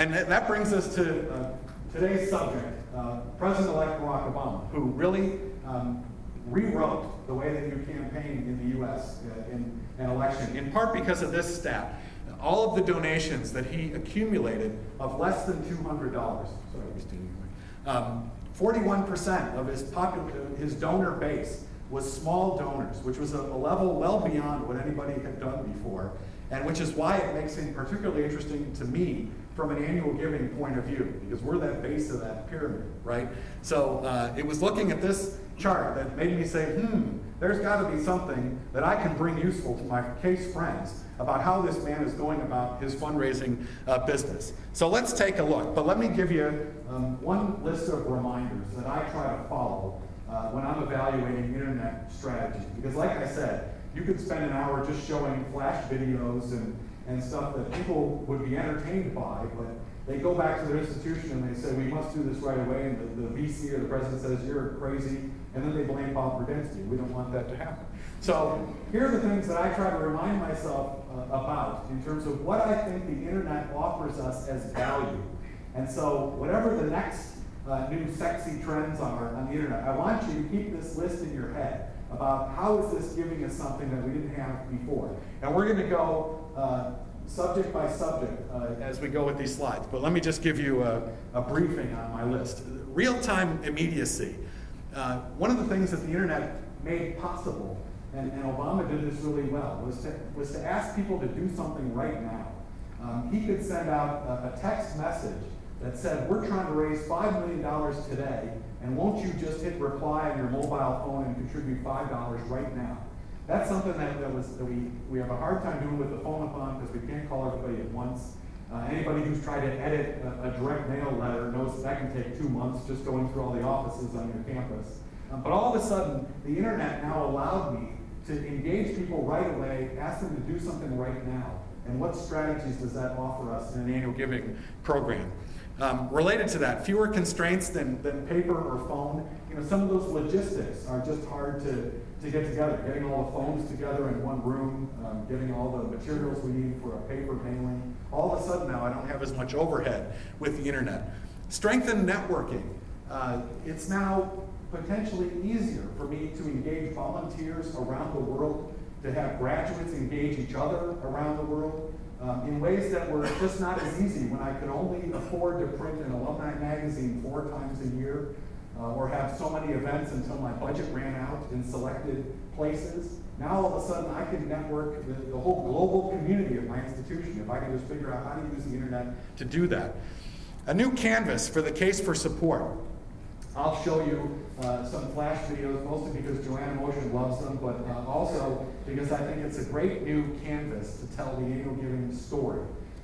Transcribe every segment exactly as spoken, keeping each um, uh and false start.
And that brings us to uh, today's subject, uh, President-elect Barack Obama, who really um, rewrote the way that you campaign in the U S in an election, in part because of this stat. All of the donations that he accumulated of less than two hundred dollars, sorry, um, forty-one percent of his, popular, his donor base was small donors, which was a, a level well beyond what anybody had done before, and which is why it makes him particularly interesting to me from an annual giving point of view, because we're that base of that pyramid, right? So uh, it was looking at this chart that made me say, hmm, there's got to be something that I can bring useful to my case friends about how this man is going about his fundraising uh, business. So let's take a look, but let me give you um, one list of reminders that I try to follow uh, when I'm evaluating internet strategy, because like I said, you could spend an hour just showing flash videos and, and stuff that people would be entertained by, but they go back to their institution and they say, we must do this right away, and the, the V C or the president says, you're crazy, and then they blame Bob Verdinsky. We don't want that to happen. So here are the things that I try to remind myself uh, about in terms of what I think the internet offers us as value. And so whatever the next uh, new sexy trends are on the internet, I want you to keep this list in your head about how is this giving us something that we didn't have before. And we're going to go uh, subject by subject uh, as we go with these slides. But let me just give you a, a briefing on my list. Real-time immediacy. Uh, one of the things that the internet made possible, and, and Obama did this really well, was to, was to ask people to do something right now. Um, he could send out a, a text message that said, we're trying to raise five million dollars today, and won't you just hit reply on your mobile phone and contribute five dollars right now? That's something that, that, was, that we, we have a hard time doing with the phone-a-thon because we can't call everybody at once. Uh, anybody who's tried to edit a, a direct mail letter knows that, that can take two months just going through all the offices on your campus. Um, but all of a sudden, the internet now allowed me to engage people right away, ask them to do something right now. And what strategies does that offer us in an annual giving program? Um, related to that, fewer constraints than, than paper or phone. You know, some of those logistics are just hard to, to get together. Getting all the phones together in one room, um, getting all the materials we need for a paper mailing. All of a sudden now I don't have as much overhead with the internet. Strengthen networking. Uh, it's now potentially easier for me to engage volunteers around the world, to have graduates engage each other around the world um, in ways that were just not as easy when I could only afford to print an alumni magazine four times a year uh, or have so many events until my budget ran out in selected places. Now all of a sudden I can network the, the whole global community of my institution if I can just figure out how to use the internet to do that. A new canvas for the case for support. I'll show you uh, some flash videos, mostly because Joanna Mosher loves them, but uh, also because I think it's a great new canvas to tell the annual giving story.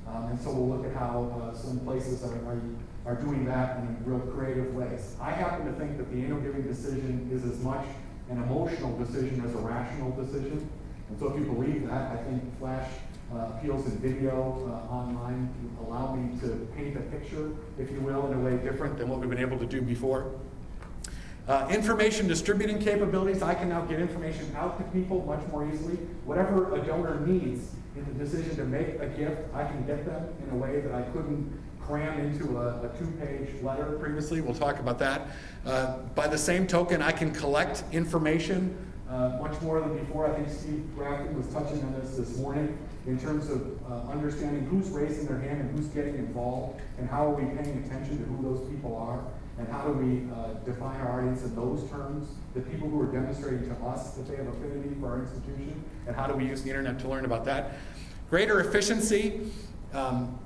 Um, and so we'll look at how uh, some places are, are, are doing that in real creative ways. I happen to think that the annual giving decision is as much an emotional decision as a rational decision. And so if you believe that, I think flash uh, appeals and video uh, online allow me to paint a picture, if you will, in a way different than what we've been able to do before. Uh, information distributing capabilities. I can now get information out to people much more easily. Whatever a donor needs in the decision to make a gift, I can get them in a way that I couldn't cram into a, a two-page letter previously. We'll talk about that. Uh, by the same token, I can collect information uh, much more than before. I think Steve Grafton was touching on this this morning in terms of uh, understanding who's raising their hand and who's getting involved, and how are we paying attention to who those people are, and how do we uh, define our audience in those terms, the people who are demonstrating to us that they have affinity for our institution, and how do we use the internet to learn about that. Greater efficiency. Um,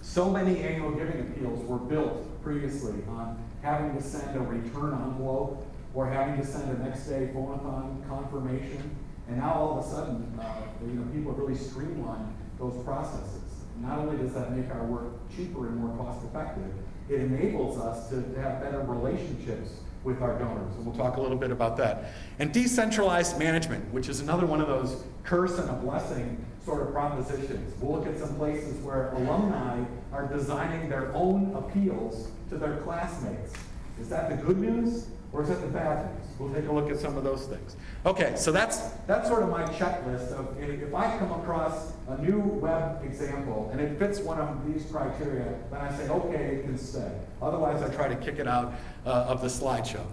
so many annual giving appeals were built previously on having to send a return envelope or having to send a next day phone-a-thon confirmation, and now all of a sudden uh, you know, people have really streamlined those processes. Not only does that make our work cheaper and more cost effective, it enables us to have better relationships with our donors, and we'll talk a little bit about that. And decentralized management, which is another one of those curse and a blessing sort of propositions. We'll look at some places where alumni are designing their own appeals to their classmates. Is that the good news or is that the bad news? We'll take a look at some of those things. Okay, so that's, that's sort of my checklist of if, if I come across a new web example and it fits one of these criteria, then I say, okay, it can stay. Otherwise, I try to kick it out uh, of the slideshow.